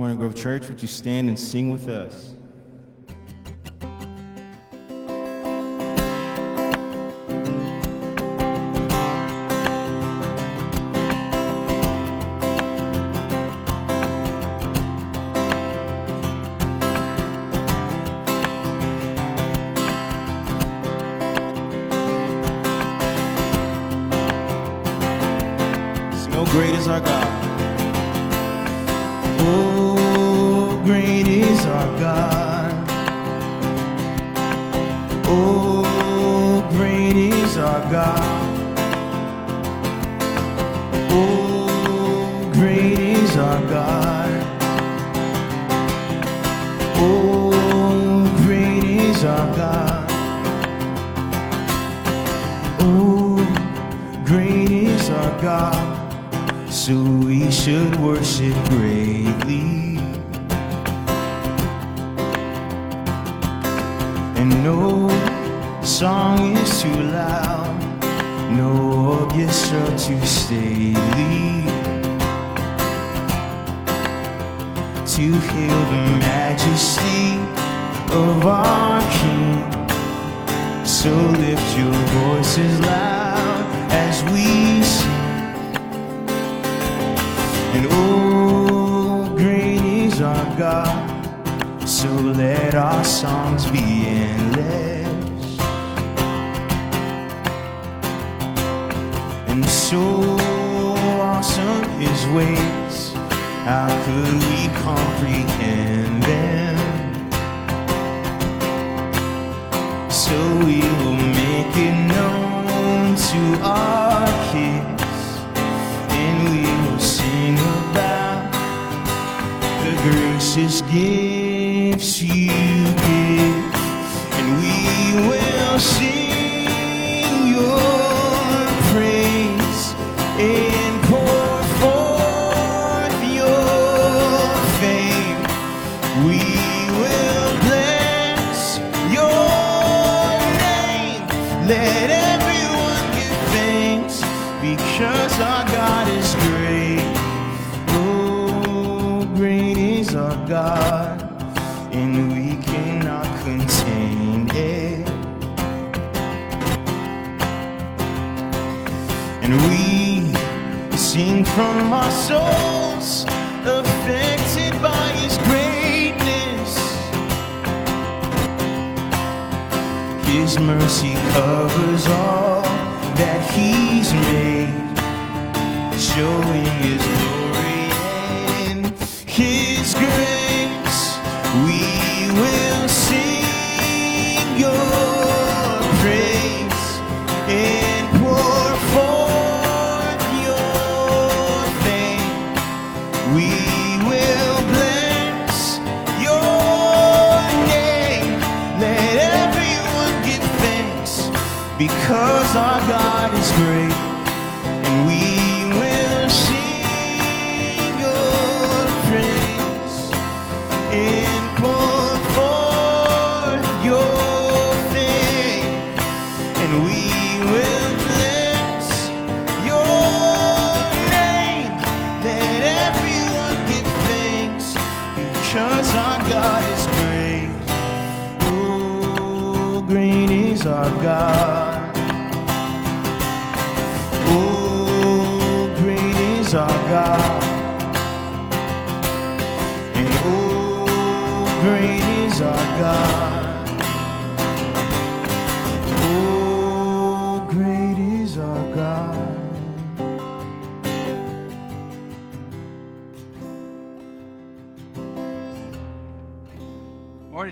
Morning Grove Church, would you stand and sing with us?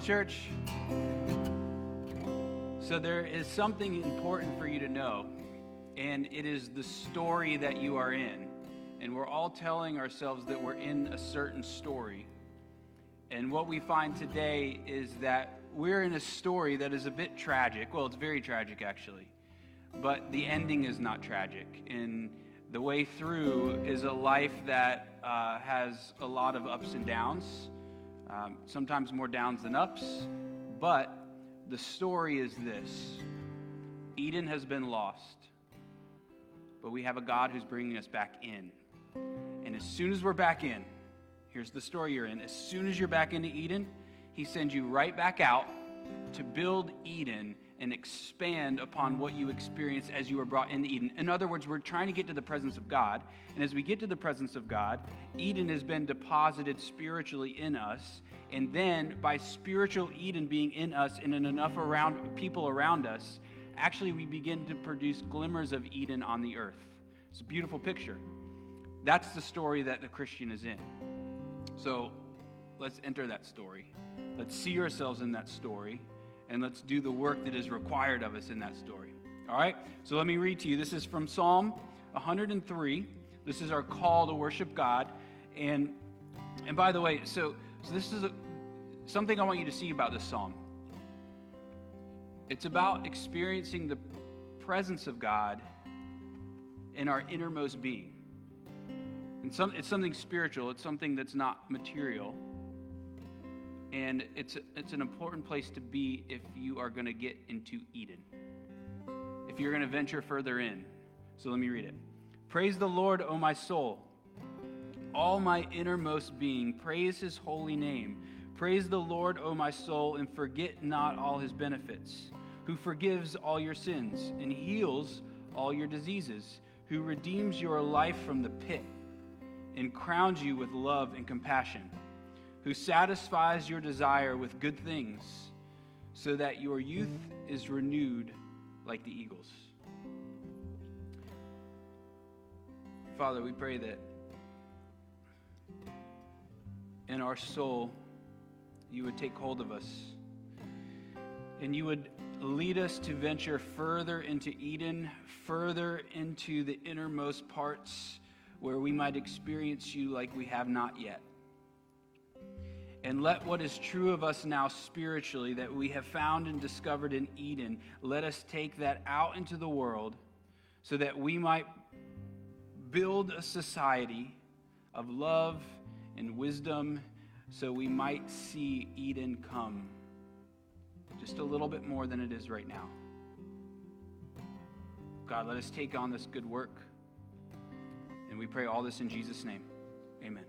Church. So there is something important for you to know, and it is the story that you are in. And we're all telling ourselves that we're in a certain story. And what we find today is that we're in a story that is a bit tragic. Well, it's very tragic, actually. But the ending is not tragic. And the way through is a life that has a lot of ups and downs. Sometimes more downs than ups, but the story is this. Eden has been lost, but we have a God who's bringing us back in. And as soon as we're back in, Here's the story you're in. As soon as you're back into Eden, he sends you right back out to build Eden and expand upon what you experienced as you were brought into Eden. In other words, we're trying to get to the presence of God. And as we get to the presence of God, Eden has been deposited spiritually in us. And then by spiritual Eden being in us and in enough around people around us, actually we begin to produce glimmers of Eden on the earth. It's a beautiful picture. That's the story that the Christian is in. So let's enter that story. Let's see ourselves in that story. And let's do the work that is required of us in that story. All right? So let me read to you. This is from Psalm 103. This is our call to worship God. And by the way, so this is something I want you to see about this psalm. It's about experiencing the presence of God in our innermost being. And it's something spiritual. It's something that's not material. And it's an important place to be if you are going to get into Eden, if you're going to venture further in. So let me read it. Praise the Lord, O my soul. All my innermost being, praise his holy name. Praise the Lord, O my soul, and forget not all his benefits, who forgives all your sins and heals all your diseases, who redeems your life from the pit and crowns you with love and compassion, who satisfies your desire with good things so that your youth is renewed like the eagles. Father, we pray that in our soul, you would take hold of us and you would lead us to venture further into Eden, further into the innermost parts where we might experience you like we have not yet. And let what is true of us now spiritually that we have found and discovered in Eden, let us take that out into the world so that we might build a society of love and wisdom so we might see Eden come just a little bit more than it is right now. God, let us take on this good work. And we pray all this in Jesus' name. Amen.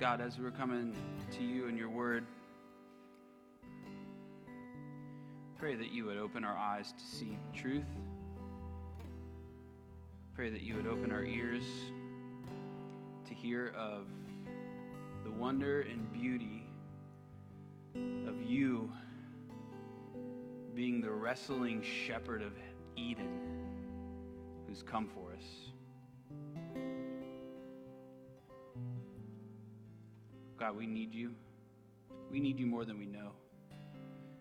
God, as we're coming to you and your word, pray that you would open our eyes to see truth. Pray that you would open our ears to hear of the wonder and beauty of you being the wrestling shepherd of Eden who's come for us. God, we need you. We need you more than we know.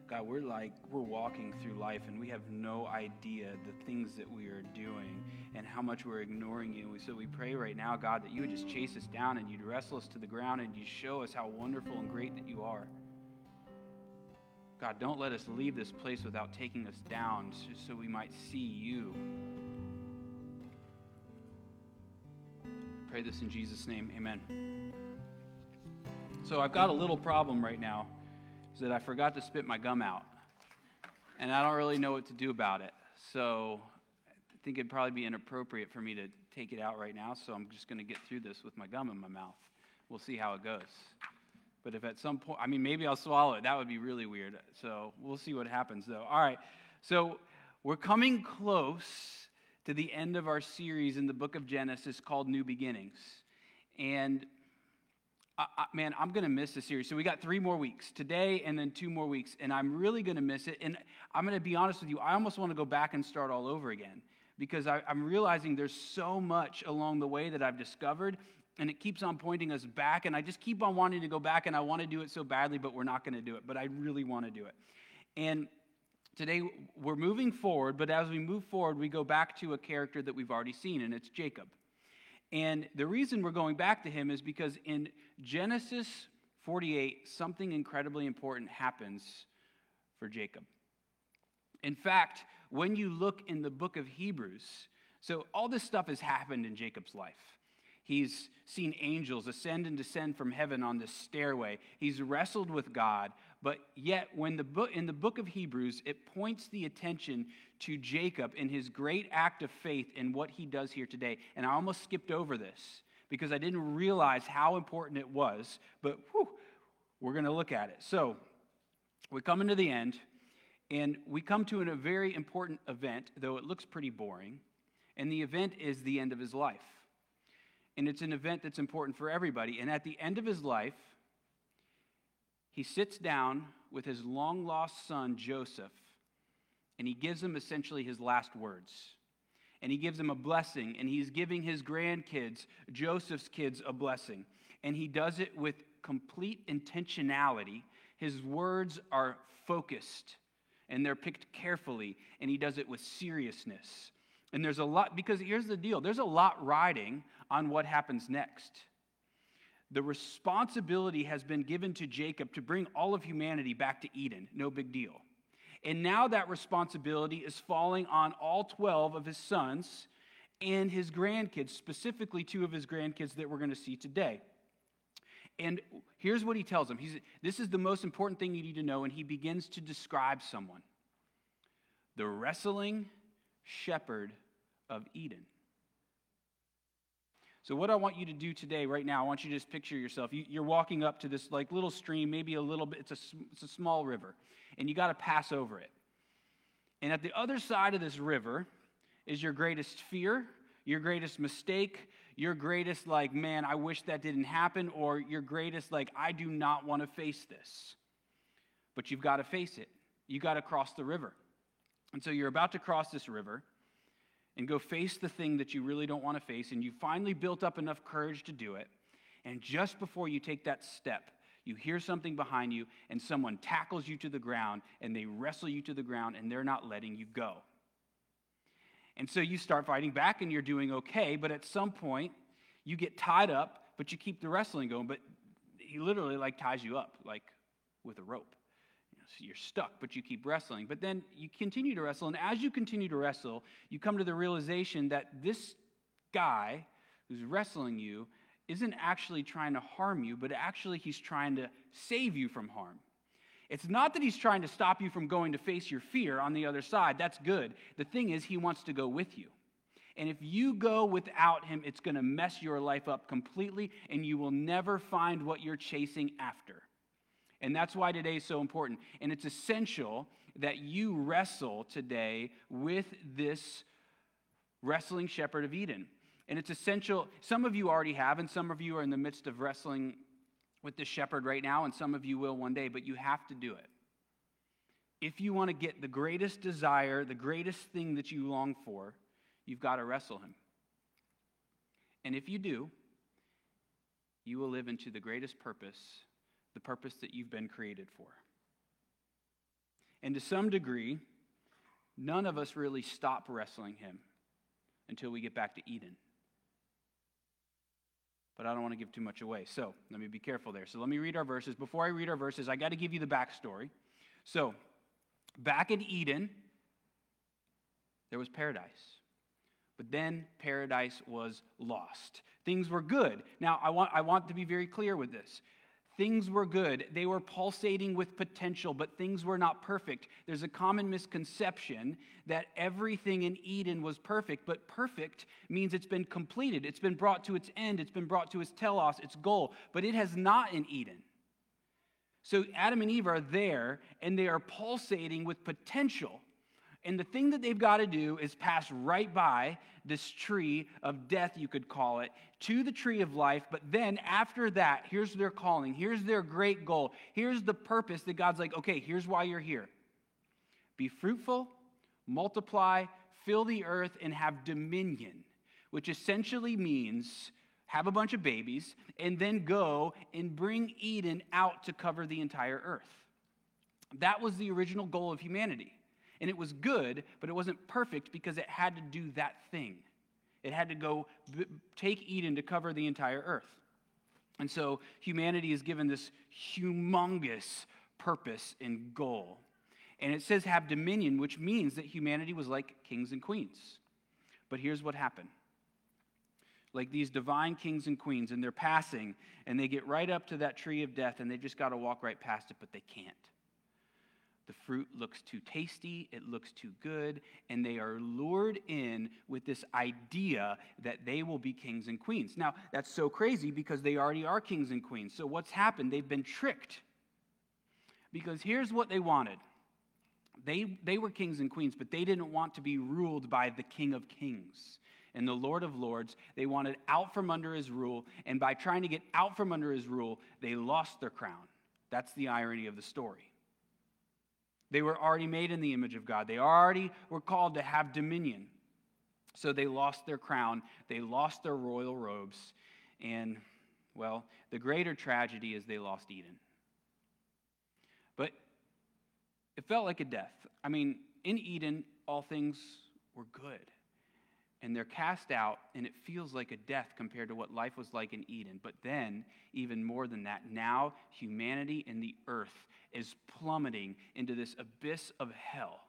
God, we're walking through life and we have no idea the things that we are doing and how much we're ignoring you. So we pray right now, God, that you would just chase us down and you'd wrestle us to the ground and you show us how wonderful and great that you are. God, don't let us leave this place without taking us down so we might see you. I pray this in Jesus' name, amen. So I've got a little problem right now. That I forgot to spit my gum out, and I don't really know what to do about it. So I think it'd probably be inappropriate for me to take it out right now, so I'm just going to get through this with my gum in my mouth. We'll see how it goes. But if at some point, maybe I'll swallow it. That would be really weird. So we'll see what happens, though. All right, so we're coming close to the end of our series in the book of Genesis called New Beginnings. And man, I'm going to miss this series. So we got 3 more weeks today and then 2 more weeks, and I'm really going to miss it. And I'm going to be honest with you, I almost want to go back and start all over again because I'm realizing there's so much along the way that I've discovered, and it keeps on pointing us back, and I just keep on wanting to go back, and I want to do it so badly, but we're not going to do it. But I really want to do it. And today we're moving forward, but as we move forward, we go back to a character that we've already seen, and it's Jacob. And the reason we're going back to him is because in Genesis 48, something incredibly important happens for Jacob. In fact, when you look in the book of Hebrews, so all this stuff has happened in Jacob's life. He's seen angels ascend and descend from heaven on this stairway. He's wrestled with God, but yet when in the book of Hebrews, it points the attention to Jacob in his great act of faith in what he does here today. And I almost skipped over this because I didn't realize how important it was, but we're going to look at it. So we come into the end, and we come to a very important event, though it looks pretty boring, and the event is the end of his life. And it's an event that's important for everybody. And at the end of his life, he sits down with his long-lost son, Joseph, and he gives him essentially his last words. And he gives him a blessing, and he's giving his grandkids, Joseph's kids, a blessing. And he does it with complete intentionality. His words are focused, and they're picked carefully, and he does it with seriousness. And there's a lot, because here's the deal, there's a lot riding on what happens next. The responsibility has been given to Jacob to bring all of humanity back to Eden, no big deal. And now that responsibility is falling on all 12 of his sons and his grandkids, specifically 2 of his grandkids that we're going to see today. And here's what he tells them. This is the most important thing you need to know, and he begins to describe someone. The wrestling shepherd of Eden. So what I want you to do today, right now, I want you to just picture yourself. You're walking up to this like little stream, maybe a little bit, it's a small river, and you got to pass over it. And at the other side of this river is your greatest fear, your greatest mistake, your greatest like, man, I wish that didn't happen, or your greatest like, I do not want to face this. But you've got to face it. You got to cross the river. And so you're about to cross this river and go face the thing that you really don't want to face, and you finally built up enough courage to do it, and just before you take that step, you hear something behind you, and someone tackles you to the ground, and they wrestle you to the ground, and they're not letting you go. And so you start fighting back, and you're doing okay, but at some point, you get tied up, but you keep the wrestling going, but he literally like ties you up, like with a rope. So you're stuck, but you keep wrestling. But then you continue to wrestle, and as you continue to wrestle, you come to the realization that this guy who's wrestling you isn't actually trying to harm you, but actually he's trying to save you from harm. It's not that he's trying to stop you from going to face your fear on the other side. That's good. The thing is, he wants to go with you. And if you go without him, it's going to mess your life up completely, and you will never find what you're chasing after. And that's why today is so important. And it's essential that you wrestle today with this wrestling shepherd of Eden. And it's essential. Some of you already have, and some of you are in the midst of wrestling with the shepherd right now, and some of you will one day, but you have to do it. If you want to get the greatest desire, the greatest thing that you long for, you've got to wrestle him. And if you do, you will live into the greatest purpose, the purpose that you've been created for. And to some degree, none of us really stop wrestling him until we get back to Eden. But I don't want to give too much away, so let me be careful there. So let me read our verses. Before I read our verses, I got to give you the backstory. So, back in Eden, there was paradise. But then paradise was lost. Things were good. Now, I want to be very clear with this. Things were good. They were pulsating with potential, but things were not perfect. There's a common misconception that everything in Eden was perfect, but perfect means it's been completed. It's been brought to its end. It's been brought to its telos, its goal, but it has not in Eden. So Adam and Eve are there, and they are pulsating with potential. And the thing that they've got to do is pass right by this tree of death, you could call it, to the tree of life. But then after that, here's their calling. Here's their great goal. Here's the purpose that God's like, okay, here's why you're here. Be fruitful, multiply, fill the earth, and have dominion, which essentially means have a bunch of babies, and then go and bring Eden out to cover the entire earth. That was the original goal of humanity. And it was good, but it wasn't perfect because it had to do that thing. It had to go take Eden to cover the entire earth. And so humanity is given this humongous purpose and goal. And it says have dominion, which means that humanity was like kings and queens. But here's what happened. Like these divine kings and queens, and they're passing, and they get right up to that tree of death, and they just got to walk right past it, but they can't. The fruit looks too tasty, it looks too good, and they are lured in with this idea that they will be kings and queens. Now, that's so crazy because they already are kings and queens. So what's happened? They've been tricked. Because here's what they wanted. They were kings and queens, but they didn't want to be ruled by the King of Kings and the Lord of Lords. They wanted out from under his rule, and by trying to get out from under his rule, they lost their crown. That's the irony of the story. They were already made in the image of God. They already were called to have dominion. So they lost their crown. They lost their royal robes. And, well, the greater tragedy is they lost Eden. But it felt like a death. I mean, in Eden, all things were good. And they're cast out, and it feels like a death compared to what life was like in Eden. But then, even more than that, now humanity and the earth is plummeting into this abyss of hell.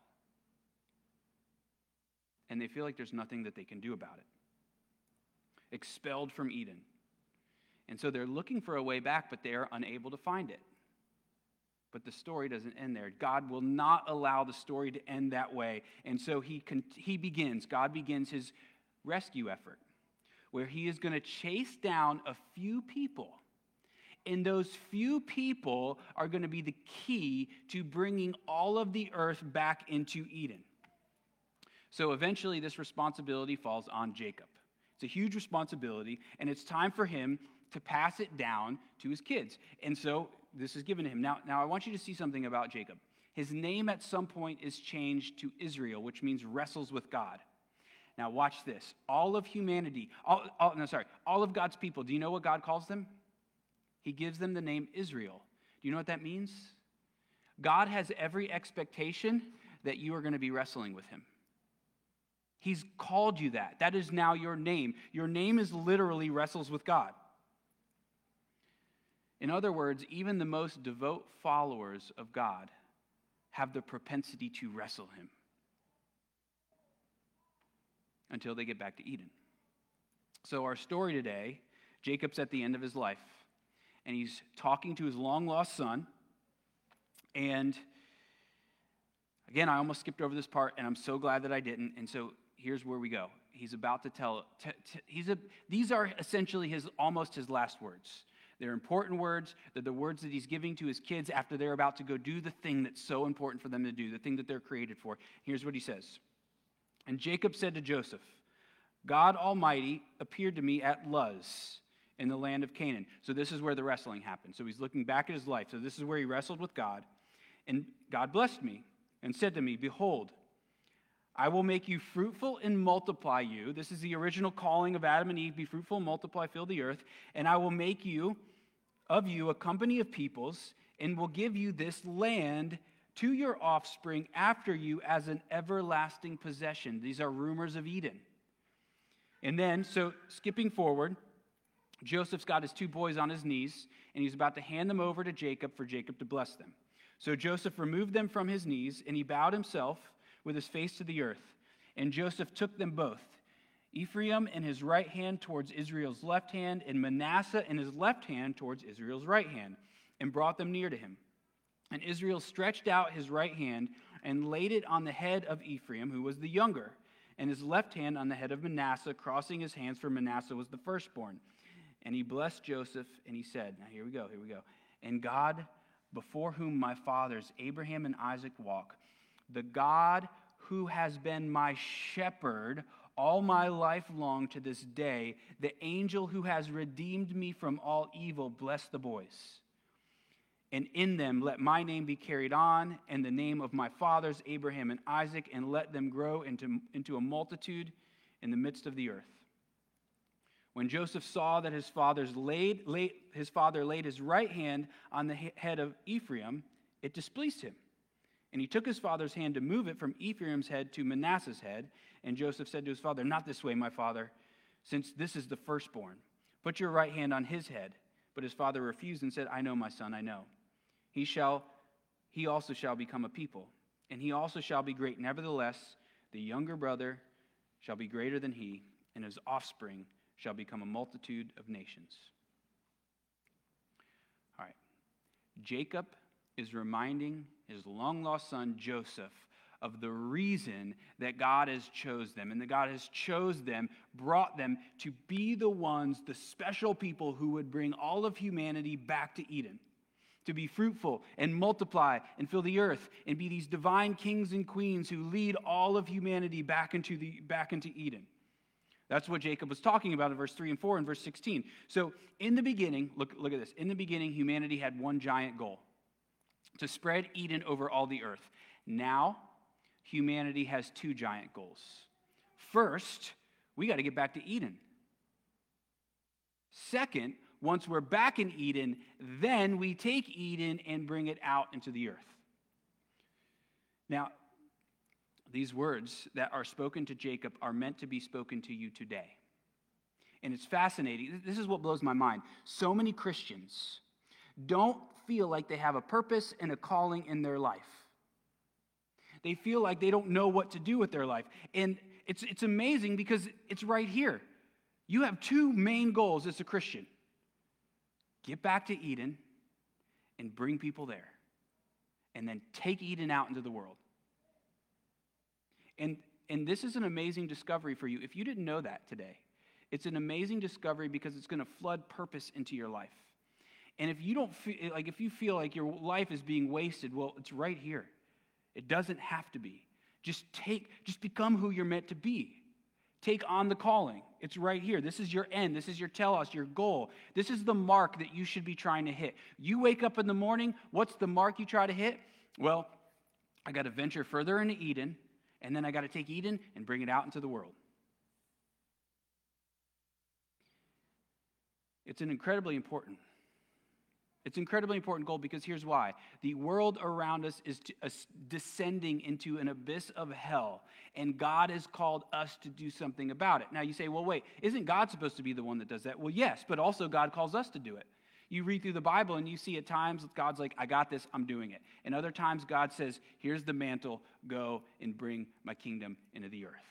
And they feel like there's nothing that they can do about it. Expelled from Eden. And so they're looking for a way back, but they are unable to find it. But the story doesn't end there. God will not allow the story to end that way. And so God begins his rescue effort, where he is going to chase down a few people. And those few people are going to be the key to bringing all of the earth back into Eden. So eventually this responsibility falls on Jacob. It's a huge responsibility, and it's time for him to pass it down to his kids. And so this is given to him. Now I want you to see something about Jacob. His name at some point is changed to Israel, which means wrestles with God. Now watch this. All of humanity, all of God's people, do you know what God calls them? He gives them the name Israel. Do you know what that means? God has every expectation that you are going to be wrestling with him. He's called you that. That is now your name. Your name is literally wrestles with God. In other words, even the most devout followers of God have the propensity to wrestle him until they get back to Eden. So our story today, Jacob's at the end of his life, and he's talking to his long-lost son. And again, I almost skipped over this part, and I'm so glad that I didn't. And so here's where we go. He's about to tell, these are essentially almost his last words. They're important words. They're the words that he's giving to his kids after they're about to go do the thing that's so important for them to do, the thing that they're created for. Here's what he says. And Jacob said to Joseph, God Almighty appeared to me at Luz in the land of Canaan. So this is where the wrestling happened. So he's looking back at his life. So this is where he wrestled with God. And God blessed me and said to me, behold, I will make you fruitful and multiply you. This is the original calling of Adam and Eve, be fruitful, multiply, fill the earth. And I will make of you a company of peoples and will give you this land to your offspring after you as an everlasting possession. These are rumors of Eden. And then, so skipping forward, Joseph's got his two boys on his knees, and he's about to hand them over to Jacob for Jacob to bless them. So Joseph removed them from his knees, and he bowed himself with his face to the earth. And Joseph took them both, Ephraim in his right hand towards Israel's left hand, and Manasseh in his left hand towards Israel's right hand, and brought them near to him. And Israel stretched out his right hand and laid it on the head of Ephraim, who was the younger, and his left hand on the head of Manasseh, crossing his hands, for Manasseh was the firstborn. And he blessed Joseph, and he said, now here we go. And God, before whom my fathers Abraham and Isaac walk, the God who has been my shepherd all my life long to this day, the angel who has redeemed me from all evil, bless the boys. And in them let my name be carried on, and the name of my fathers Abraham and Isaac, and let them grow into a multitude in the midst of the earth. When Joseph saw that his father laid his right hand on the head of Ephraim, it displeased him. And he took his father's hand to move it from Ephraim's head to Manasseh's head. And Joseph said to his father, not this way, my father, since this is the firstborn. Put your right hand on his head. But his father refused and said, I know, my son, I know. He also shall become a people, and he also shall be great. Nevertheless, the younger brother shall be greater than he, and his offspring shall become a multitude of nations. All right. Jacob is reminding his long-lost son, Joseph, of the reason that God has chose them, and that God has chose them, brought them to be the ones, the special people who would bring all of humanity back to Eden, to be fruitful and multiply and fill the earth and be these divine kings and queens who lead all of humanity back into Eden. That's what Jacob was talking about in verse 3 and 4 and verse 16. So in the beginning, look at this. In the beginning, humanity had one giant goal, to spread Eden over all the earth. Now, humanity has two giant goals. First, we got to get back to Eden. Second, once we're back in Eden, then we take Eden and bring it out into the earth. Now, these words that are spoken to Jacob are meant to be spoken to you today. And it's fascinating. This is what blows my mind. So many Christians don't feel like they have a purpose and a calling in their life. They feel like they don't know what to do with their life. And it's amazing because it's right here. You have two main goals as a Christian. Get back to Eden and bring people there. And then take Eden out into the world. And this is an amazing discovery for you. If you didn't know that today, it's an amazing discovery because it's going to flood purpose into your life. And if you feel like your life is being wasted, well, it's right here. It doesn't have to be. Just become who you're meant to be. Take on the calling. It's right here. This is your end. This is your telos, your goal. This is the mark that you should be trying to hit. You wake up in the morning, what's the mark you try to hit? Well, I got to venture further into Eden, and then I got to take Eden and bring it out into the world. It's an incredibly important thing. It's an incredibly important goal because here's why. The world around us is descending into an abyss of hell, and God has called us to do something about it. Now you say, well, wait, isn't God supposed to be the one that does that? Well, yes, but also God calls us to do it. You read through the Bible and you see at times God's like, I got this, I'm doing it. And other times God says, here's the mantle, go and bring my kingdom into the earth.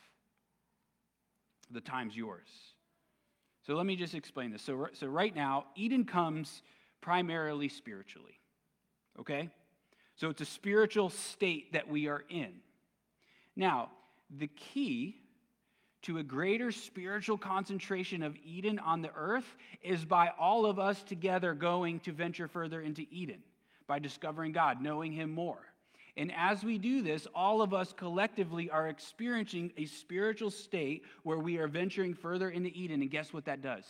The time's yours. So let me just explain this. So right now, Eden comes primarily spiritually, okay? So it's a spiritual state that we are in. Now, the key to a greater spiritual concentration of Eden on the earth is by all of us together going to venture further into Eden, by discovering God, knowing Him more. And as we do this, all of us collectively are experiencing a spiritual state where we are venturing further into Eden. And guess what that does?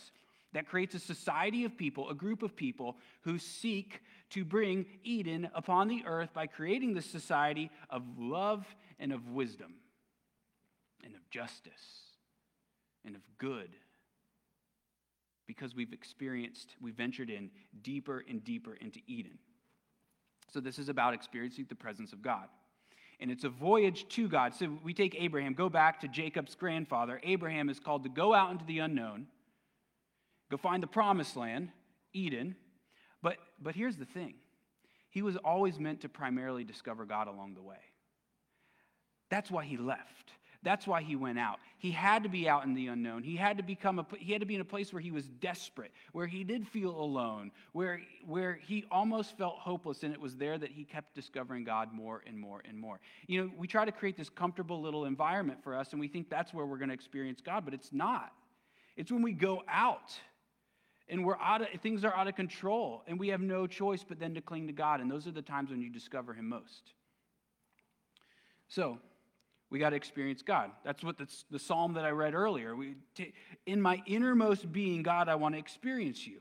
That creates a society of people, a group of people who seek to bring Eden upon the earth by creating this society of love and of wisdom and of justice and of good, because we ventured in deeper and deeper into Eden. So this is about experiencing the presence of God. And it's a voyage to God. So we take Abraham, go back to Jacob's grandfather. Abraham is called to go out into the unknown, go find the promised land, Eden. But here's the thing. He was always meant to primarily discover God along the way. That's why he left. That's why he went out. He had to be out in the unknown. He had to be in a place where he was desperate, where he did feel alone, where he almost felt hopeless, and it was there that he kept discovering God more and more and more. You know, we try to create this comfortable little environment for us, and we think that's where we're going to experience God, but it's not. It's when we go out and things are out of control, and we have no choice but then to cling to God, and those are the times when you discover Him most. So, we got to experience God. That's what the psalm that I read earlier. In my innermost being, God, I want to experience you.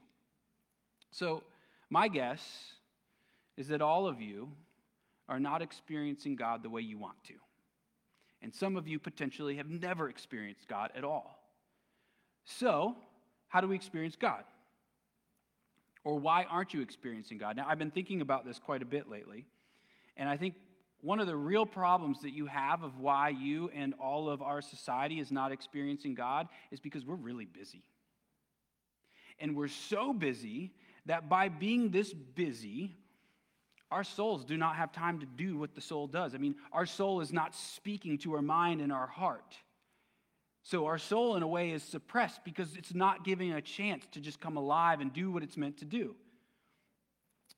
So my guess is that all of you are not experiencing God the way you want to. And some of you potentially have never experienced God at all. So how do we experience God? Or why aren't you experiencing God? Now, I've been thinking about this quite a bit lately, and I think one of the real problems that you have of why you and all of our society is not experiencing God is because we're really busy. And we're so busy that by being this busy, our souls do not have time to do what the soul does. I mean, our soul is not speaking to our mind and our heart. So our soul, in a way, is suppressed because it's not giving a chance to just come alive and do what it's meant to do.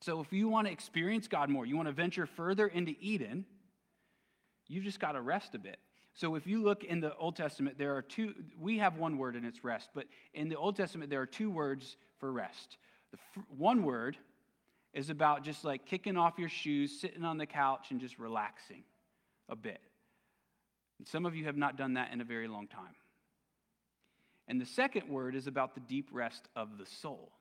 So if you want to experience God more, you want to venture further into Eden, you've just got to rest a bit. So if you look in the Old Testament, we have one word and it's rest, but in the Old Testament, there are two words for rest. One word is about just like kicking off your shoes, sitting on the couch, and just relaxing a bit. And some of you have not done that in a very long time. And the second word is about the deep rest of the soul.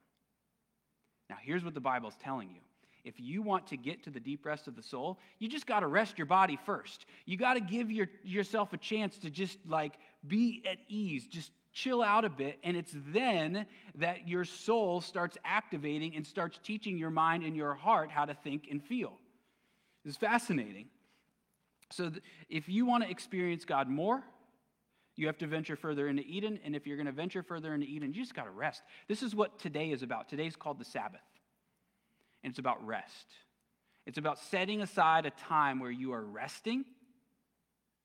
Now, here's what the Bible's telling you. If you want to get to the deep rest of the soul, you just got to rest your body first. You got to give yourself a chance to just like be at ease, just chill out a bit, and it's then that your soul starts activating and starts teaching your mind and your heart how to think and feel. It's fascinating. So if you want to experience God more, you have to venture further into Eden, and if you're going to venture further into Eden, you just got to rest. This is what today is about. Today's called the Sabbath, and it's about rest. It's about setting aside a time where you are resting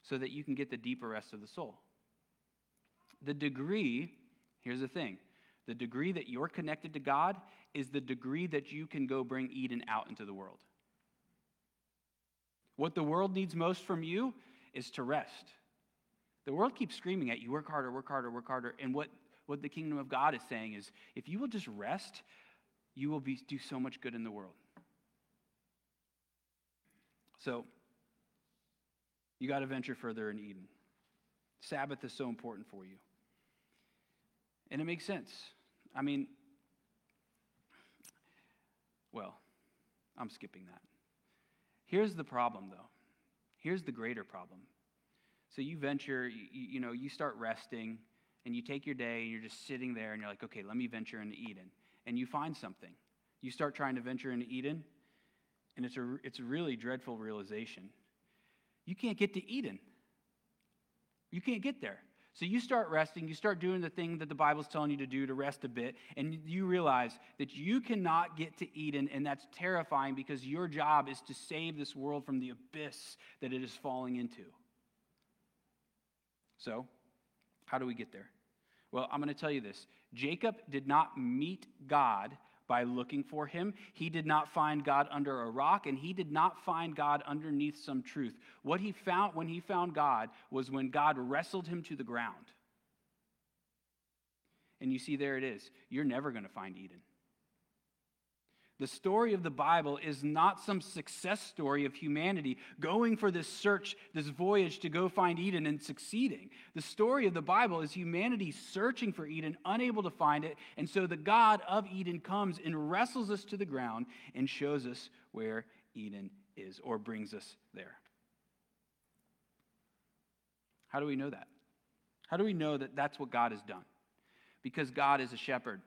so that you can get the deeper rest of the soul. Here's the thing, the degree that you're connected to God is the degree that you can go bring Eden out into the world. What the world needs most from you is to rest. The world keeps screaming at you, work harder, work harder, work harder. And what the kingdom of God is saying is, if you will just rest, you will do so much good in the world. So, you got to venture further in Eden. Sabbath is so important for you. And it makes sense. I mean, well, I'm skipping that. Here's the problem, though. Here's the greater problem. So you venture, you start resting, and you take your day, and you're just sitting there, and you're like, okay, let me venture into Eden. And you find something. You start trying to venture into Eden, and it's a really dreadful realization. You can't get to Eden. You can't get there. So you start resting, you start doing the thing that the Bible's telling you to do to rest a bit, and you realize that you cannot get to Eden, and that's terrifying because your job is to save this world from the abyss that it is falling into. So, how do we get there? Well, I'm going to tell you this. Jacob did not meet God by looking for him. He did not find God under a rock, and he did not find God underneath some truth. What he found when he found God was when God wrestled him to the ground. And you see, there it is. You're never going to find Eden. The story of the Bible is not some success story of humanity going for this search, this voyage to go find Eden and succeeding. The story of the Bible is humanity searching for Eden, unable to find it, and so the God of Eden comes and wrestles us to the ground and shows us where Eden is, or brings us there. How do we know that? How do we know that that's what God has done? Because God is a shepherd.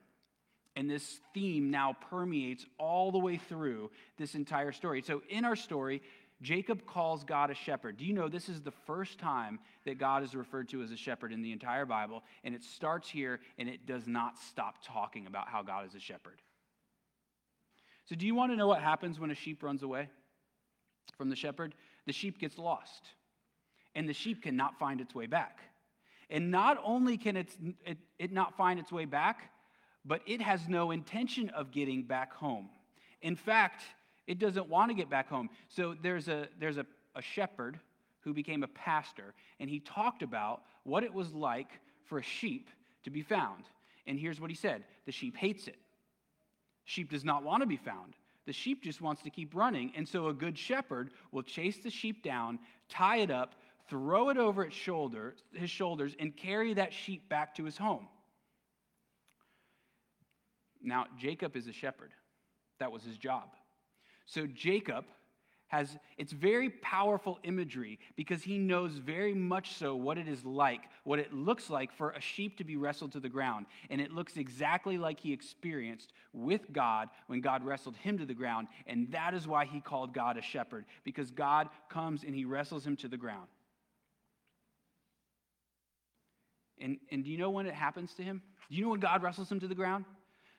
And this theme now permeates all the way through this entire story. So in our story, Jacob calls God a shepherd. Do you know this is the first time that God is referred to as a shepherd in the entire Bible? And it starts here, and it does not stop talking about how God is a shepherd. So do you want to know what happens when a sheep runs away from the shepherd? The sheep gets lost, and the sheep cannot find its way back. And not only can it not find its way back, but it has no intention of getting back home. In fact, it doesn't want to get back home. So there's a shepherd who became a pastor, and he talked about what it was like for a sheep to be found. And here's what he said. The sheep hates it. Sheep does not want to be found. The sheep just wants to keep running. And so a good shepherd will chase the sheep down, tie it up, throw it over his shoulders, and carry that sheep back to his home. Now, Jacob is a shepherd. That was his job. So Jacob has, it's very powerful imagery because he knows very much so what it is like, what it looks like for a sheep to be wrestled to the ground. And it looks exactly like he experienced with God when God wrestled him to the ground. And that is why he called God a shepherd, because God comes and he wrestles him to the ground. And do you know when it happens to him? Do you know when God wrestles him to the ground?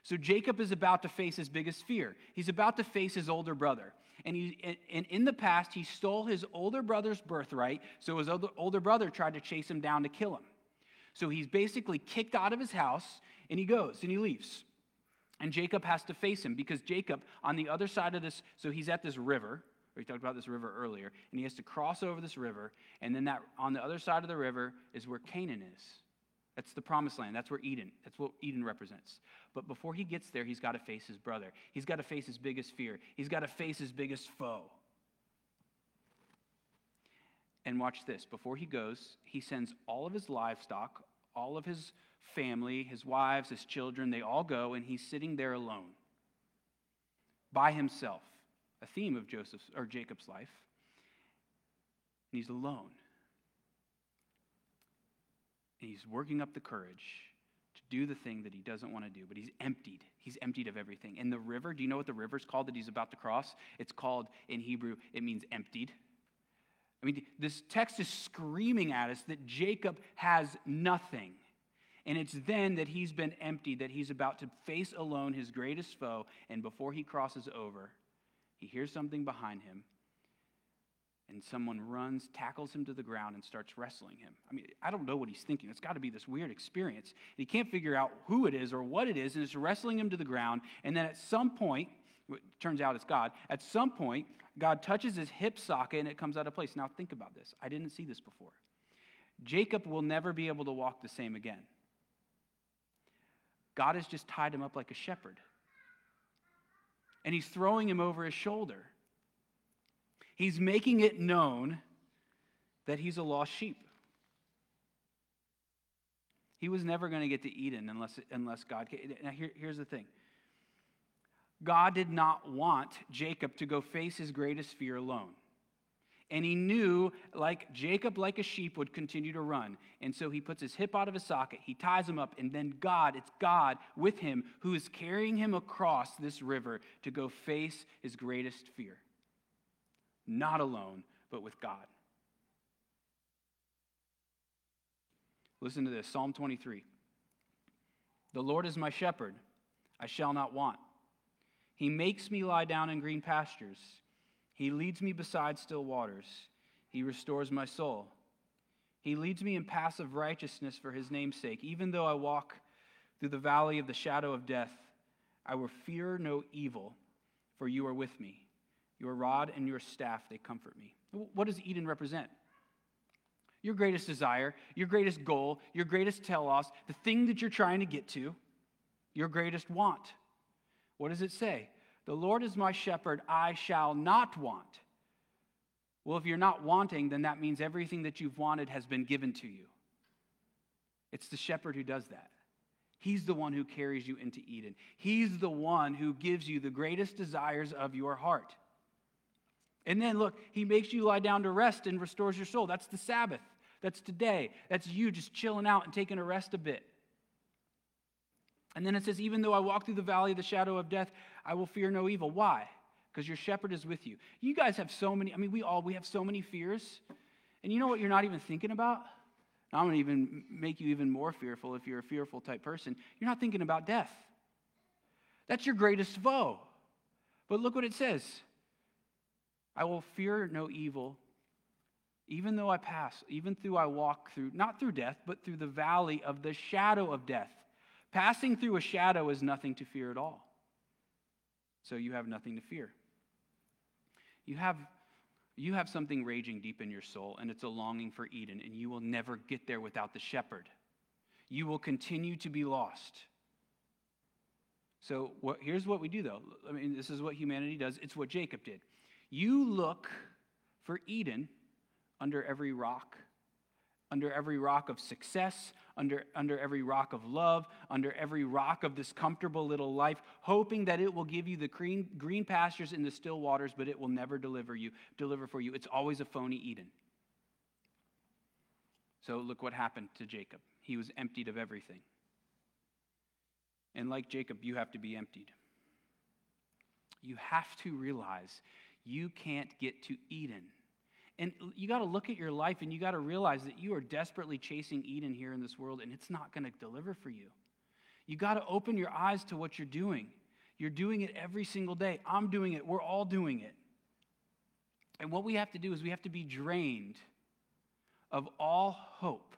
So Jacob is about to face his biggest fear. He's about to face his older brother. And in the past, he stole his older brother's birthright, so his older brother tried to chase him down to kill him. So he's basically kicked out of his house, and he goes, and he leaves. And Jacob has to face him, because Jacob, on the other side of this, so he's at this river, we talked about this river earlier, and he has to cross over this river, and then that on the other side of the river is where Canaan is. That's the promised land. That's where Eden. That's what Eden represents. But before he gets there, he's got to face his brother. He's got to face his biggest fear. He's got to face his biggest foe. And watch this. Before he goes, he sends all of his livestock, all of his family, his wives, his children. They all go, and he's sitting there alone by himself, a theme of Joseph's or Jacob's life. And he's alone. And he's working up the courage to do the thing that he doesn't want to do, but he's emptied. He's emptied of everything. And the river, do you know what the river's called that he's about to cross? It's called, in Hebrew, it means emptied. I mean, this text is screaming at us that Jacob has nothing. And it's then that he's been emptied, that he's about to face alone his greatest foe. And before he crosses over, he hears something behind him. And someone runs, tackles him to the ground, and starts wrestling him. I mean, I don't know what he's thinking. It's got to be this weird experience. And he can't figure out who it is or what it is, and it's wrestling him to the ground. And then at some point, it turns out it's God. At some point, God touches his hip socket, and it comes out of place. Now think about this. I didn't see this before. Jacob will never be able to walk the same again. God has just tied him up like a shepherd. And he's throwing him over his shoulder. He's making it known that he's a lost sheep. He was never going to get to Eden unless God came. Now, here's the thing. God did not want Jacob to go face his greatest fear alone. And he knew, like Jacob, like a sheep, would continue to run. And so he puts his hip out of his socket. He ties him up. And then it's God with him who is carrying him across this river to go face his greatest fear. Not alone, but with God. Listen to this, Psalm 23. The Lord is my shepherd, I shall not want. He makes me lie down in green pastures. He leads me beside still waters. He restores my soul. He leads me in paths of righteousness for his name's sake. Even though I walk through the valley of the shadow of death, I will fear no evil, for you are with me. Your rod and your staff, they comfort me. What does Eden represent? Your greatest desire, your greatest goal, your greatest telos, the thing that you're trying to get to, your greatest want. What does it say? The Lord is my shepherd, I shall not want. Well, if you're not wanting, then that means everything that you've wanted has been given to you. It's the shepherd who does that. He's the one who carries you into Eden. He's the one who gives you the greatest desires of your heart. And then, look, he makes you lie down to rest and restores your soul. That's the Sabbath. That's today. That's you just chilling out and taking a rest a bit. And then it says, even though I walk through the valley of the shadow of death, I will fear no evil. Why? Because your shepherd is with you. You guys have so many, we have so many fears. And you know what you're not even thinking about? I'm going to even make you even more fearful if you're a fearful type person. You're not thinking about death. That's your greatest foe. But look what it says. I will fear no evil, even though I pass, even though I walk through, not through death, but through the valley of the shadow of death. Passing through a shadow is nothing to fear at all. So you have nothing to fear. You have something raging deep in your soul, and it's a longing for Eden, and you will never get there without the shepherd. You will continue to be lost. So here's what we do, though. This is what humanity does. It's what Jacob did. You look for Eden under every rock, of success, under every rock of love, under every rock of this comfortable little life, hoping that it will give you the green pastures and the still waters, but it will never deliver for you. It's always a phony Eden. So look what happened to Jacob. He was emptied of everything. And like Jacob, you have to be emptied. You have to realize you can't get to Eden. And you got to look at your life and you got to realize that you are desperately chasing Eden here in this world and it's not going to deliver for you. You got to open your eyes to what you're doing. You're doing it every single day. I'm doing it. We're all doing it. And what we have to do is we have to be drained of all hope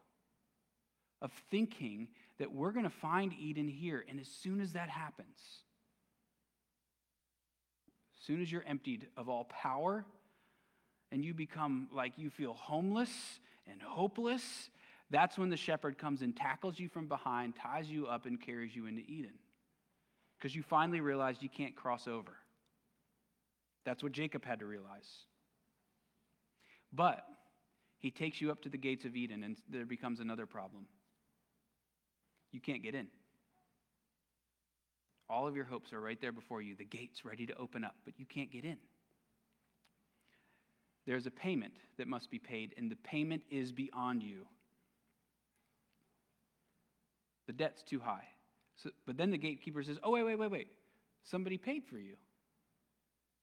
of thinking that we're going to find Eden here. And as soon as that happens, as soon as you're emptied of all power, and you become like you feel homeless and hopeless, that's when the shepherd comes and tackles you from behind, ties you up, and carries you into Eden. Because you finally realize you can't cross over. That's what Jacob had to realize. But he takes you up to the gates of Eden, and there becomes another problem. You can't get in. All of your hopes are right there before you, the gates ready to open up, but you can't get in. There's a payment that must be paid, and the payment is beyond you. The debt's too high. So, but then the gatekeeper says, oh, wait. Somebody paid for you.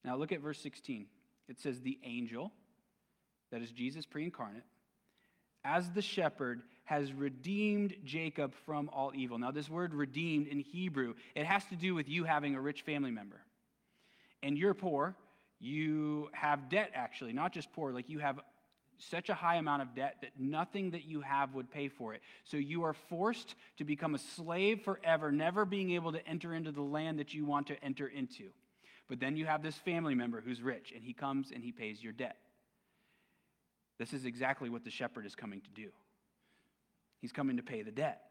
Now look at verse 16. It says, the angel, that is Jesus pre-incarnate, as the shepherd has redeemed Jacob from all evil. Now this word redeemed in Hebrew, it has to do with you having a rich family member. And you're poor. You have debt, actually, not just poor. Like you have such a high amount of debt that nothing that you have would pay for it. So you are forced to become a slave forever, never being able to enter into the land that you want to enter into. But then you have this family member who's rich, and he comes and he pays your debt. This is exactly what the shepherd is coming to do. He's coming to pay the debt.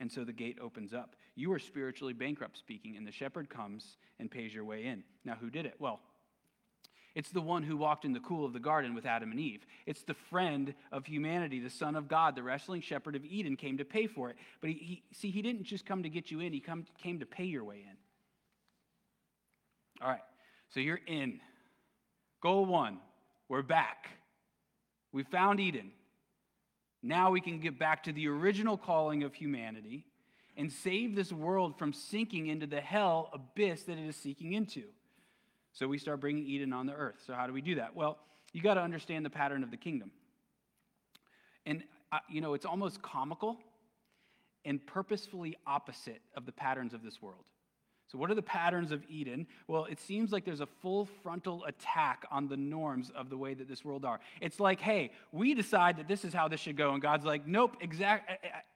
And so the gate opens up. You are spiritually bankrupt speaking, and the shepherd comes and pays your way in. Now, who did it? Well, it's the one who walked in the cool of the garden with Adam and Eve. It's the friend of humanity, the Son of God, the wrestling shepherd of Eden came to pay for it. But he didn't just come to get you in. He came to pay your way in. All right, so you're in. Goal one, we're back. We found Eden. Now we can get back to the original calling of humanity and save this world from sinking into the hell abyss that it is seeking into. So we start bringing Eden on the earth. So how do we do that? Well, you got to understand the pattern of the kingdom. And, it's almost comical and purposefully opposite of the patterns of this world. So what are the patterns of Eden? Well, it seems like there's a full frontal attack on the norms of the way that this world are. It's like, hey, we decide that this is how this should go. And God's like, nope,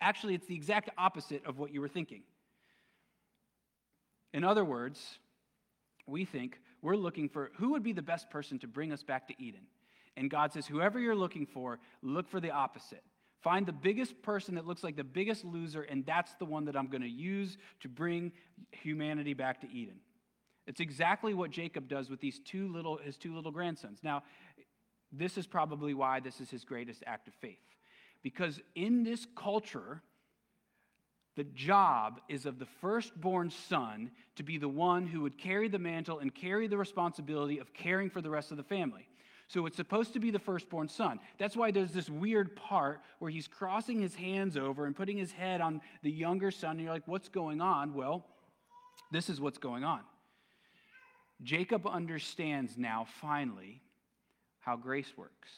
actually, it's the exact opposite of what you were thinking. In other words, we think, we're looking for who would be the best person to bring us back to Eden. And God says, whoever you're looking for, look for the opposite. Find the biggest person that looks like the biggest loser, and that's the one that I'm going to use to bring humanity back to Eden. It's exactly what Jacob does with these his two little grandsons. Now, this is probably why this is his greatest act of faith. Because in this culture, the job is of the firstborn son to be the one who would carry the mantle and carry the responsibility of caring for the rest of the family. So it's supposed to be the firstborn son. That's why there's this weird part where he's crossing his hands over and putting his head on the younger son, and you're like, what's going on? Well, this is what's going on. Jacob understands now, finally, how grace works.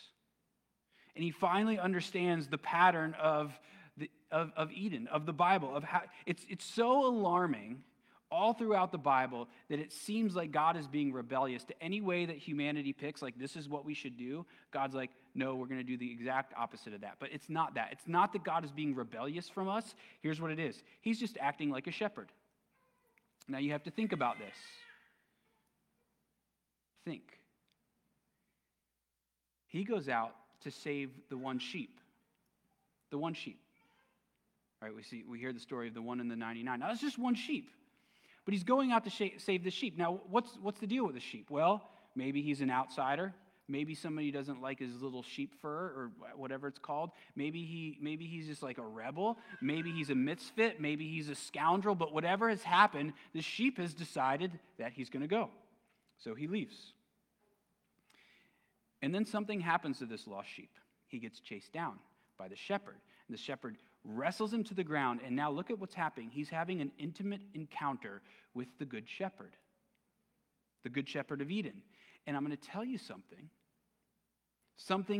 And he finally understands the pattern of Eden, of the Bible, of how it's so alarming all throughout the Bible that it seems like God is being rebellious to any way that humanity picks, like this is what we should do. God's like, no, we're going to do the exact opposite of that. But it's not that. It's not that God is being rebellious from us. Here's what it is. He's just acting like a shepherd. Now you have to think about this. Think. He goes out to save the one sheep. The one sheep. All right, we hear the story of the one and the 99. Now, that's just one sheep. But he's going out to save the sheep. Now, what's the deal with the sheep? Well, maybe he's an outsider. Maybe somebody doesn't like his little sheep fur or whatever it's called. Maybe he's just like a rebel. Maybe he's a misfit. Maybe he's a scoundrel. But whatever has happened, the sheep has decided that he's going to go. So he leaves. And then something happens to this lost sheep. He gets chased down by the shepherd. And the shepherd wrestles him to the ground, and now look at what's happening. He's having an intimate encounter with the good shepherd of Eden. And I'm going to tell you something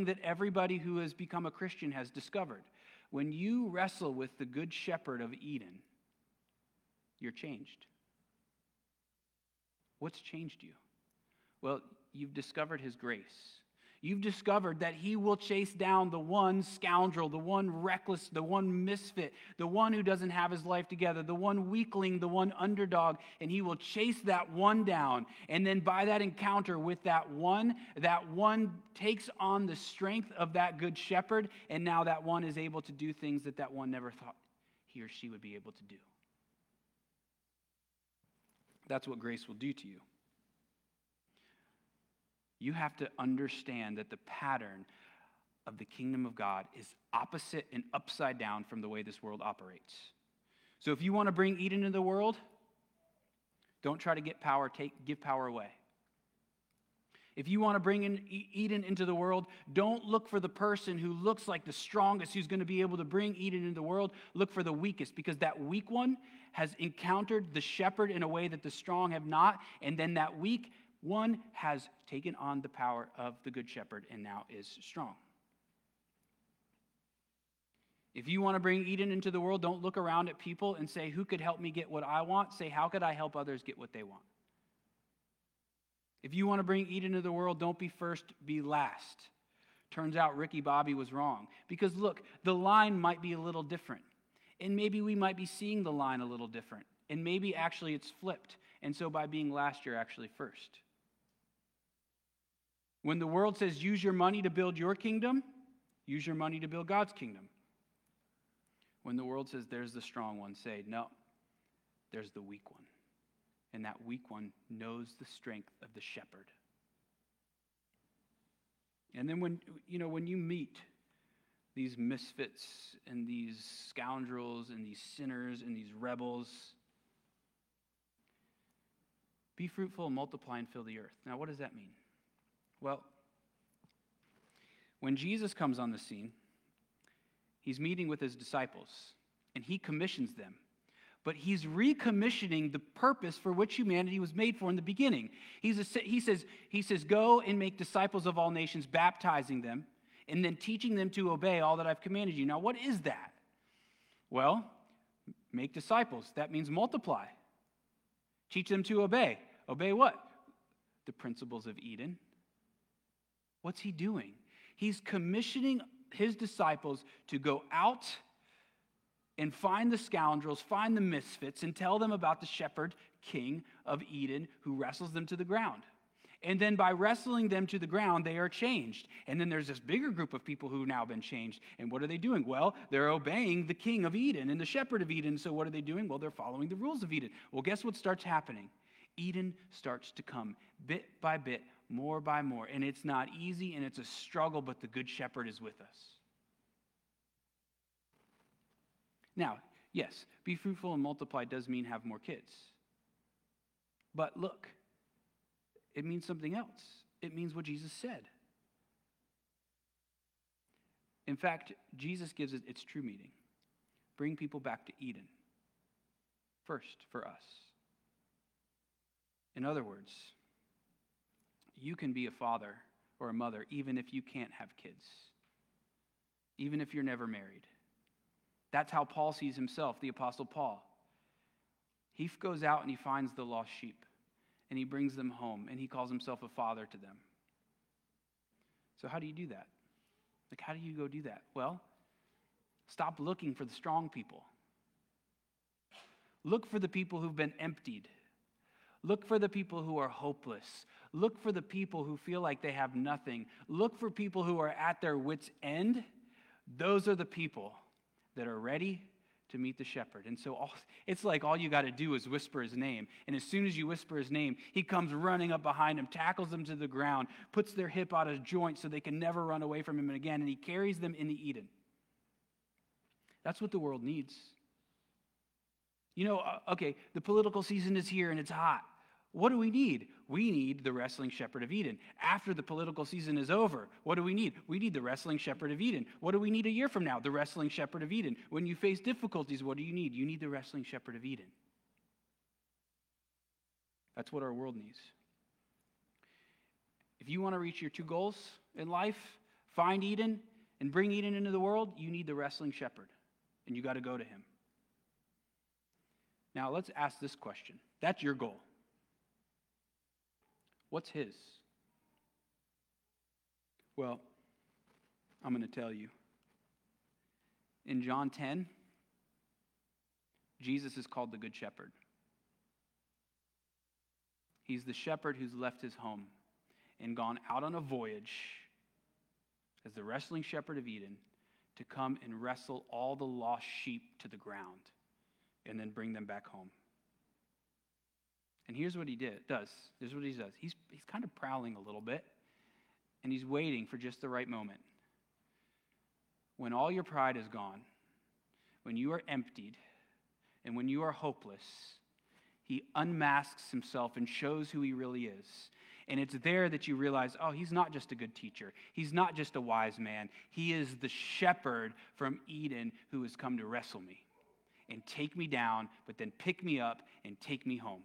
that everybody who has become a Christian has discovered. When you wrestle with the good shepherd of Eden, you're changed. What's changed you? Well, you've discovered his grace. You've discovered that he will chase down the one scoundrel, the one reckless, the one misfit, the one who doesn't have his life together, the one weakling, the one underdog, and he will chase that one down. And then by that encounter with that one takes on the strength of that good shepherd, and now that one is able to do things that one never thought he or she would be able to do. That's what grace will do to you. You have to understand that the pattern of the kingdom of God is opposite and upside down from the way this world operates. So if you want to bring Eden into the world, don't try to get power, give power away. If you want to bring in Eden into the world, don't look for the person who looks like the strongest who's going to be able to bring Eden into the world. Look for the weakest, because that weak one has encountered the shepherd in a way that the strong have not, and then that weak one has taken on the power of the good shepherd and now is strong. If you want to bring Eden into the world, don't look around at people and say, who could help me get what I want? Say, how could I help others get what they want? If you want to bring Eden into the world, don't be first, be last. Turns out Ricky Bobby was wrong. Because look, the line might be a little different. And maybe we might be seeing the line a little different. And maybe actually it's flipped. And so by being last, you're actually first. When the world says, use your money to build your kingdom, use your money to build God's kingdom. When the world says, there's the strong one, say, no, there's the weak one. And that weak one knows the strength of the shepherd. And then when you meet these misfits and these scoundrels and these sinners and these rebels, be fruitful, multiply, and fill the earth. Now, what does that mean? Well, when Jesus comes on the scene, he's meeting with his disciples, and he commissions them. But he's recommissioning the purpose for which humanity was made for in the beginning. He says, go and make disciples of all nations, baptizing them, and then teaching them to obey all that I've commanded you. Now, what is that? Well, make disciples. That means multiply. Teach them to obey. Obey what? The principles of Eden. What's he doing? He's commissioning his disciples to go out and find the scoundrels, find the misfits, and tell them about the shepherd king of Eden who wrestles them to the ground. And then by wrestling them to the ground, they are changed. And then there's this bigger group of people who have now been changed. And what are they doing? Well, they're obeying the king of Eden and the shepherd of Eden. So what are they doing? Well, they're following the rules of Eden. Well, guess what starts happening? Eden starts to come bit by bit, more by more. And it's not easy, and it's a struggle, but the good shepherd is with us. Now, yes, be fruitful and multiply does mean have more kids. But look, it means something else. It means what Jesus said. In fact, Jesus gives it its true meaning. Bring people back to Eden. First, for us. In other words, you can be a father or a mother even if you can't have kids. Even if you're never married. That's how Paul sees himself, the Apostle Paul. He goes out and he finds the lost sheep, and he brings them home, and he calls himself a father to them. So how do you do that? Like, how do you go do that? Well, stop looking for the strong people. Look for the people who've been emptied. Look for the people who are hopeless. Look for the people who feel like they have nothing. Look for people who are at their wits' end. Those are the people that are ready to meet the shepherd. And so it's like all you got to do is whisper his name. And as soon as you whisper his name, he comes running up behind him, tackles them to the ground, puts their hip out of joint so they can never run away from him again, and he carries them into Eden. That's what the world needs. You know, okay, the political season is here and it's hot. What do we need? We need the wrestling shepherd of Eden. After the political season is over, what do we need? We need the wrestling shepherd of Eden. What do we need a year from now? The wrestling shepherd of Eden. When you face difficulties, what do you need? You need the wrestling shepherd of Eden. That's what our world needs. If you want to reach your two goals in life, find Eden and bring Eden into the world, you need the wrestling shepherd, and you got to go to him. Now, let's ask this question. That's your goal. What's his? Well, I'm going to tell you. In John 10, Jesus is called the Good Shepherd. He's the shepherd who's left his home and gone out on a voyage as the wrestling shepherd of Eden to come and wrestle all the lost sheep to the ground and then bring them back home. And here's what he does. Here's what he does. He's kind of prowling a little bit, and he's waiting for just the right moment. When all your pride is gone, when you are emptied, and when you are hopeless, he unmasks himself and shows who he really is. And it's there that you realize, oh, he's not just a good teacher. He's not just a wise man. He is the shepherd from Eden who has come to wrestle me and take me down, but then pick me up and take me home.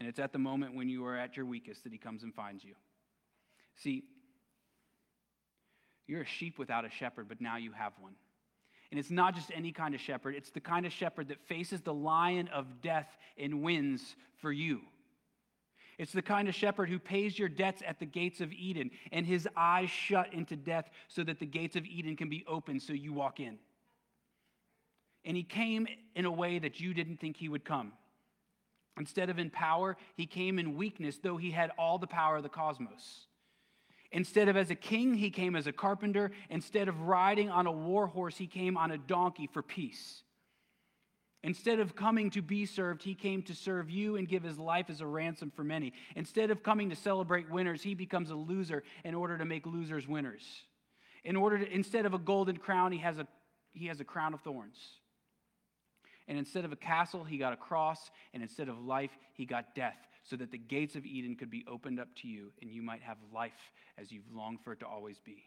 And it's at the moment when you are at your weakest that he comes and finds you. See, you're a sheep without a shepherd, but now you have one. And it's not just any kind of shepherd. It's the kind of shepherd that faces the lion of death and wins for you. It's the kind of shepherd who pays your debts at the gates of Eden and his eyes shut into death so that the gates of Eden can be opened so you walk in. And he came in a way that you didn't think he would come. Instead of in power, he came in weakness, though he had all the power of the cosmos. Instead of as a king, he came as a carpenter. Instead of riding on a war horse, he came on a donkey for peace. Instead of coming to be served, he came to serve you and give his life as a ransom for many. Instead of coming to celebrate winners, he becomes a loser in order to make losers winners. Instead of a golden crown, he has a crown of thorns. And instead of a castle, he got a cross. And instead of life, he got death, so that the gates of Eden could be opened up to you and you might have life as you've longed for it to always be.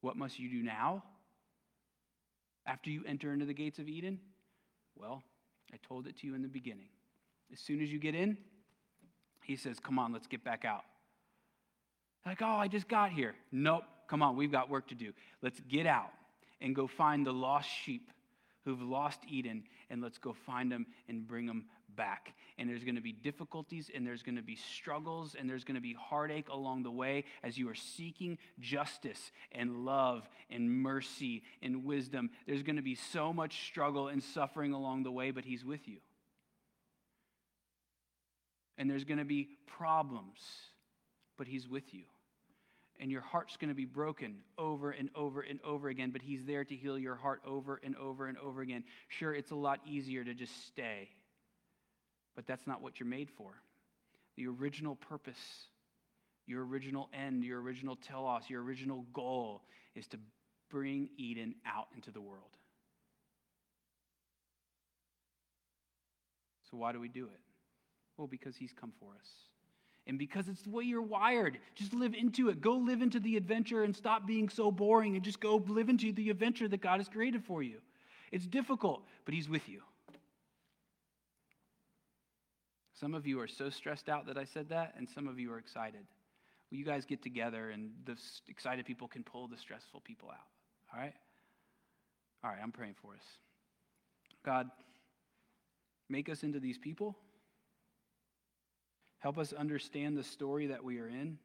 What must you do now after you enter into the gates of Eden? Well, I told it to you in the beginning. As soon as you get in, he says, come on, let's get back out. Like, oh, I just got here. Nope, come on, we've got work to do. Let's get out and go find the lost sheep who've lost Eden, and let's go find them and bring them back. And there's going to be difficulties, and there's going to be struggles, and there's going to be heartache along the way as you are seeking justice and love and mercy and wisdom. There's going to be so much struggle and suffering along the way, but he's with you. And there's going to be problems, but he's with you. And your heart's going to be broken over and over and over again, but he's there to heal your heart over and over and over again. Sure, it's a lot easier to just stay, but that's not what you're made for. The original purpose, your original end, your original telos, your original goal is to bring Eden out into the world. So why do we do it? Well, because he's come for us. And because it's the way you're wired, just live into it. Go live into the adventure and stop being so boring and just go live into the adventure that God has created for you. It's difficult, but he's with you. Some of you are so stressed out that I said that, and some of you are excited. Well, you guys get together, and the excited people can pull the stressful people out, all right? All right, I'm praying for us. God, make us into these people. Help us understand the story that we are in.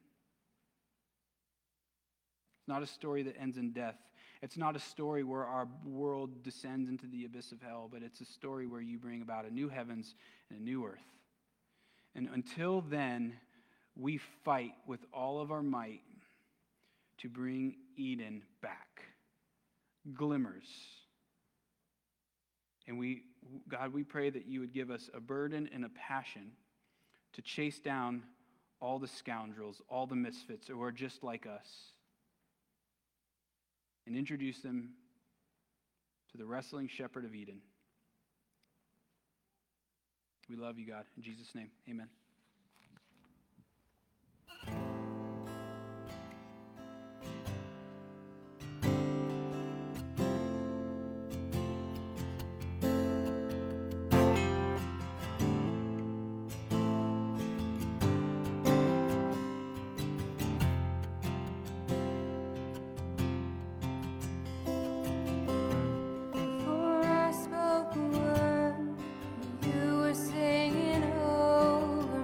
It's not a story that ends in death. It's not a story where our world descends into the abyss of hell, but it's a story where you bring about a new heavens and a new earth. And until then, we fight with all of our might to bring Eden back. Glimmers. And God, we pray that you would give us a burden and a passion to chase down all the scoundrels, all the misfits who are just like us, and introduce them to the wrestling shepherd of Eden. We love you, God. In Jesus' name, amen. Spoke a word, you were singing over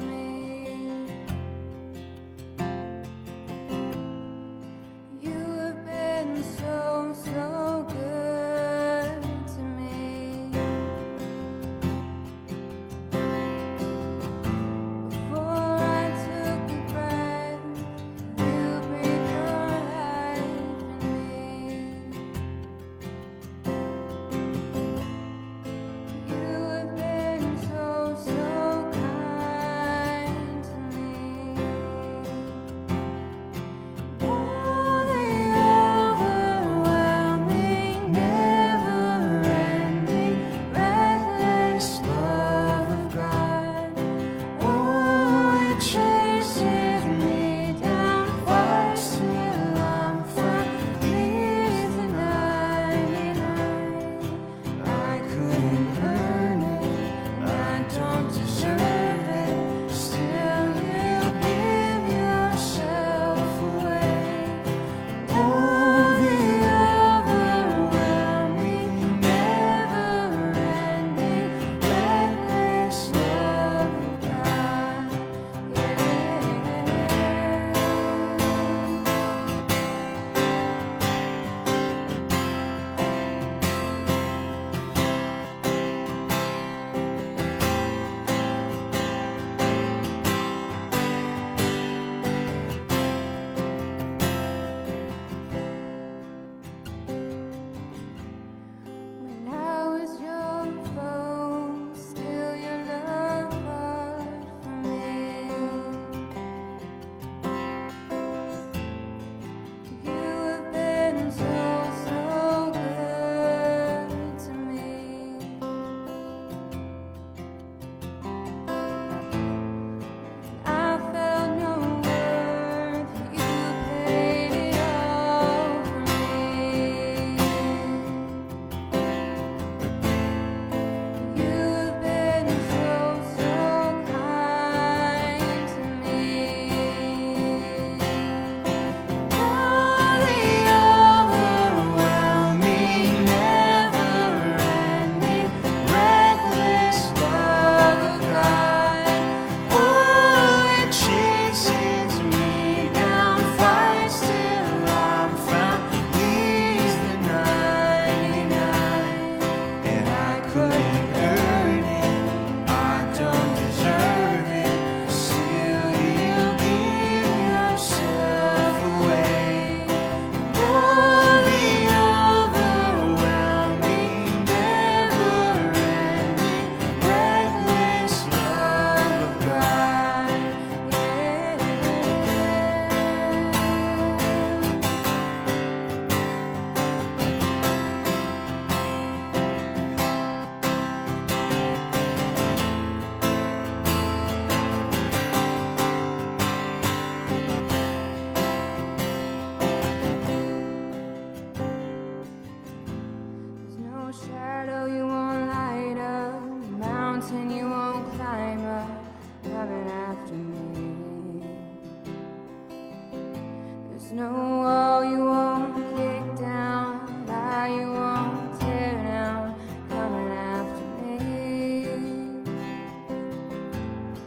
no wall you won't kick down, lie you won't tear down, coming after me.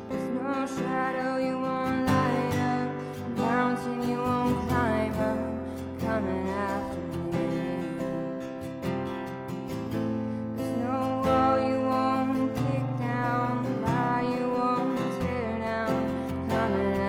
There's no shadow you won't light up, mountain you won't climb up, coming after me. There's no wall you won't kick down, lie you won't tear down, coming after me.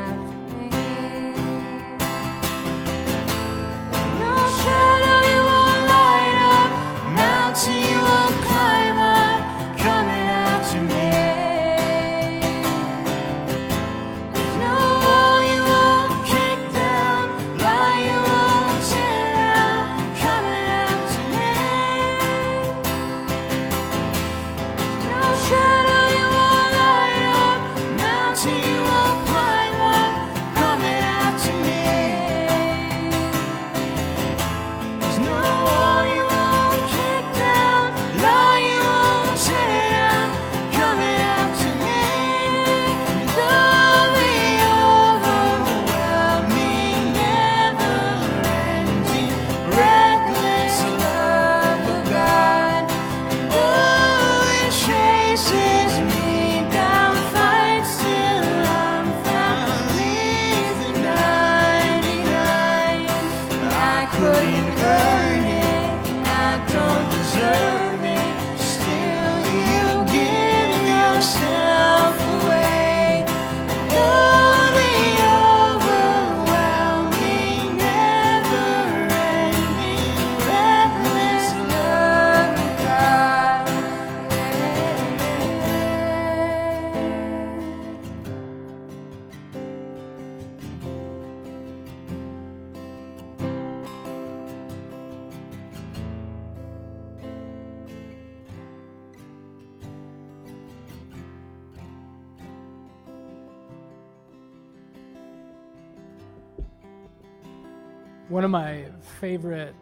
One of my favorite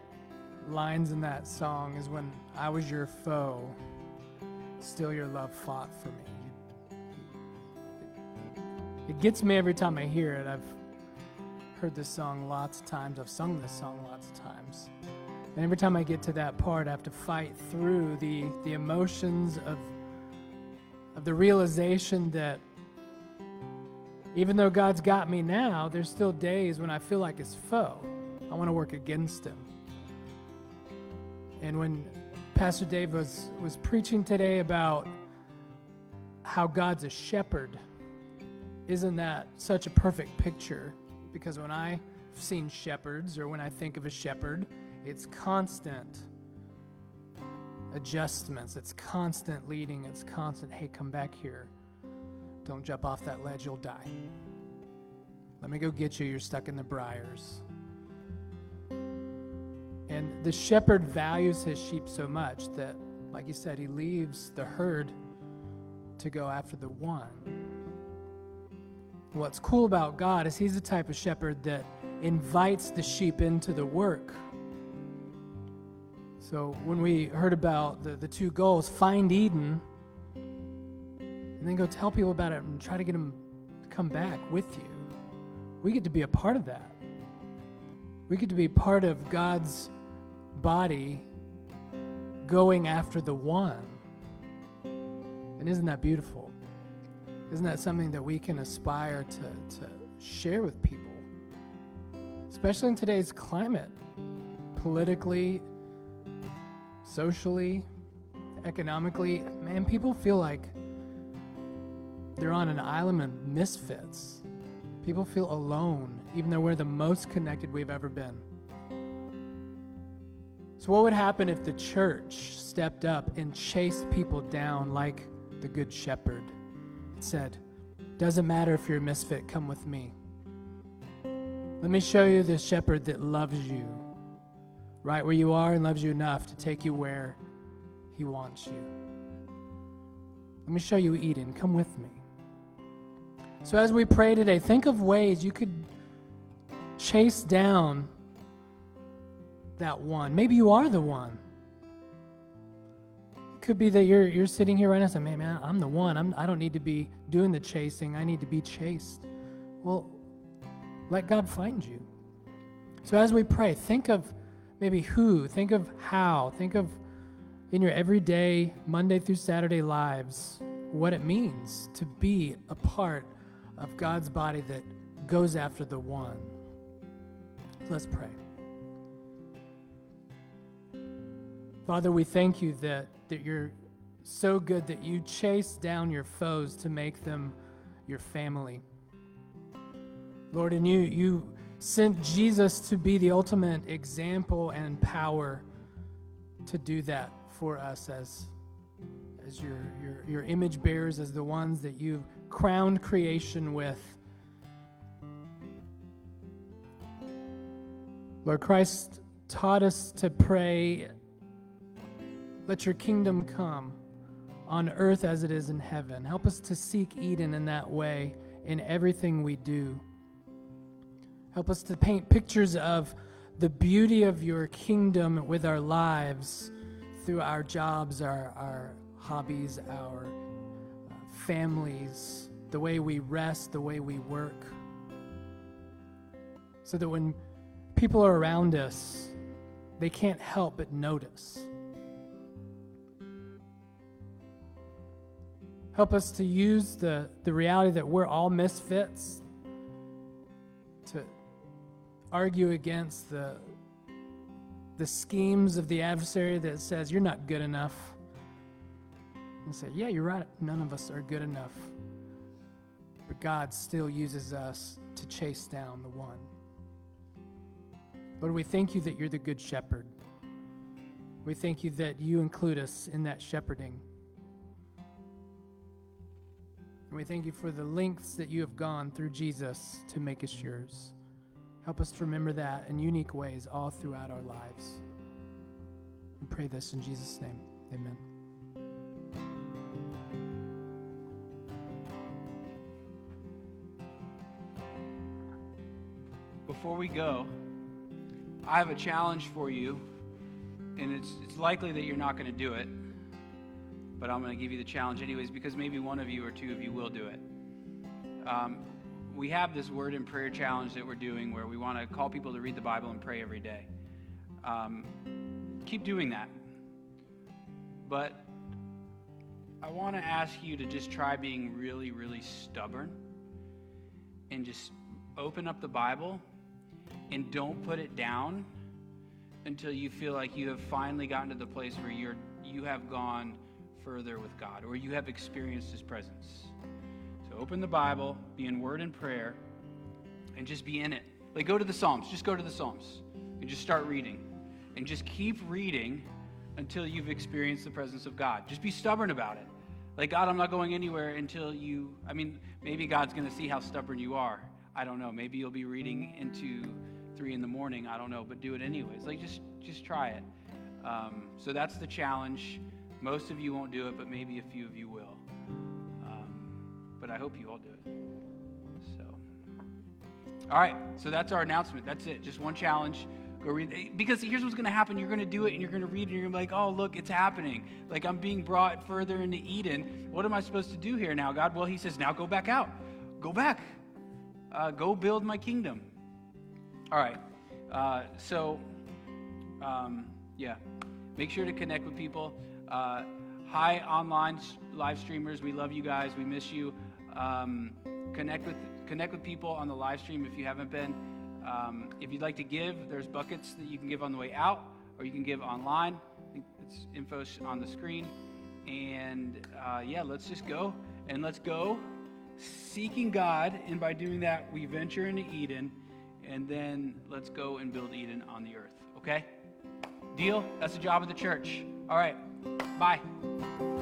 lines in that song is, when I was your foe, still your love fought for me. It gets me every time I hear it. I've heard this song lots of times. I've sung this song lots of times. And every time I get to that part, I have to fight through the emotions of the realization that even though God's got me now, there's still days when I feel like his foe. I want to work against him. And when Pastor Dave was preaching today about how God's a shepherd, isn't that such a perfect picture? Because when I've seen shepherds, or when I think of a shepherd, it's constant adjustments, it's constant leading, it's constant, hey, come back here. Don't jump off that ledge, you'll die. Let me go get you, you're stuck in the briars. And the shepherd values his sheep so much that, like you said, he leaves the herd to go after the one. What's cool about God is he's the type of shepherd that invites the sheep into the work. So when we heard about the two goals, find Eden, and then go tell people about it and try to get them to come back with you, we get to be a part of that. We get to be part of God's body going after the one. And isn't that beautiful? Isn't that something that we can aspire to share with people? Especially in today's climate, politically, socially, economically, man, people feel like they're on an island of misfits. People feel alone, even though we're the most connected we've ever been. So what would happen if the church stepped up and chased people down like the Good Shepherd and said, doesn't matter if you're a misfit, come with me. Let me show you the shepherd that loves you right where you are and loves you enough to take you where he wants you. Let me show you Eden. Come with me. So as we pray today, think of ways you could chase down that one. Maybe you are the one. It could be that you're sitting here right now saying, man, I'm the one. I don't need to be doing the chasing. I need to be chased. Well, let God find you. So as we pray, think of maybe who, think of how, think of in your everyday Monday through Saturday lives what it means to be a part of God's body that goes after the one. Let's pray. Father, we thank you that you're so good that you chase down your foes to make them your family. Lord, and you sent Jesus to be the ultimate example and power to do that for us as your image bearers, as the ones that you've crowned creation with. Lord, Christ taught us to pray, let your kingdom come on earth as it is in heaven. Help us to seek Eden in that way in everything we do. Help us to paint pictures of the beauty of your kingdom with our lives through our jobs, our hobbies, our families, the way we rest, the way we work, so that when people are around us, they can't help but notice. Help us to use the reality that we're all misfits to argue against the schemes of the adversary that says, you're not good enough. And say, yeah, you're right, none of us are good enough. But God still uses us to chase down the one. Lord, we thank you that you're the good shepherd. We thank you that you include us in that shepherding. And we thank you for the lengths that you have gone through Jesus to make us yours. Help us to remember that in unique ways all throughout our lives. We pray this in Jesus' name. Amen. Before we go, I have a challenge for you, and it's likely that you're not going to do it. But I'm going to give you the challenge anyways, because maybe one of you or two of you will do it. We have this word and prayer challenge that we're doing where we want to call people to read the Bible and pray every day. Keep doing that. But I want to ask you to just try being really, really stubborn and just open up the Bible and don't put it down until you feel like you have finally gotten to the place where you have gone further with God, or you have experienced his presence. So open the Bible, be in word and prayer, and just be in it. Like, go to the Psalms, just go to the Psalms, and just start reading, and just keep reading until you've experienced the presence of God. Just be stubborn about it. Like, God, I'm not going anywhere until you, maybe God's going to see how stubborn you are. I don't know. Maybe you'll be reading into 3 a.m, I don't know, but do it anyways. Like, just try it. So that's the challenge. Most of you won't do it, but maybe a few of you will. But I hope you all do it. So, all right. So that's our announcement. That's it. Just one challenge. Go read. Because here's what's going to happen. You're going to do it, and you're going to read, and you're going to be like, oh, look, it's happening. Like, I'm being brought further into Eden. What am I supposed to do here now, God? Well, he says, now go back out. Go back. Go build my kingdom. All right. Yeah. Make sure to connect with people. Hi, online live streamers. We love you guys. We miss you. Connect with people on the live stream if you haven't been. If you'd like to give, there's buckets that you can give on the way out, or you can give online. It's info on the screen. And let's just go. And let's go seeking God. And by doing that, we venture into Eden. And then let's go and build Eden on the earth. Okay? Deal? That's the job of the church. All right. Bye.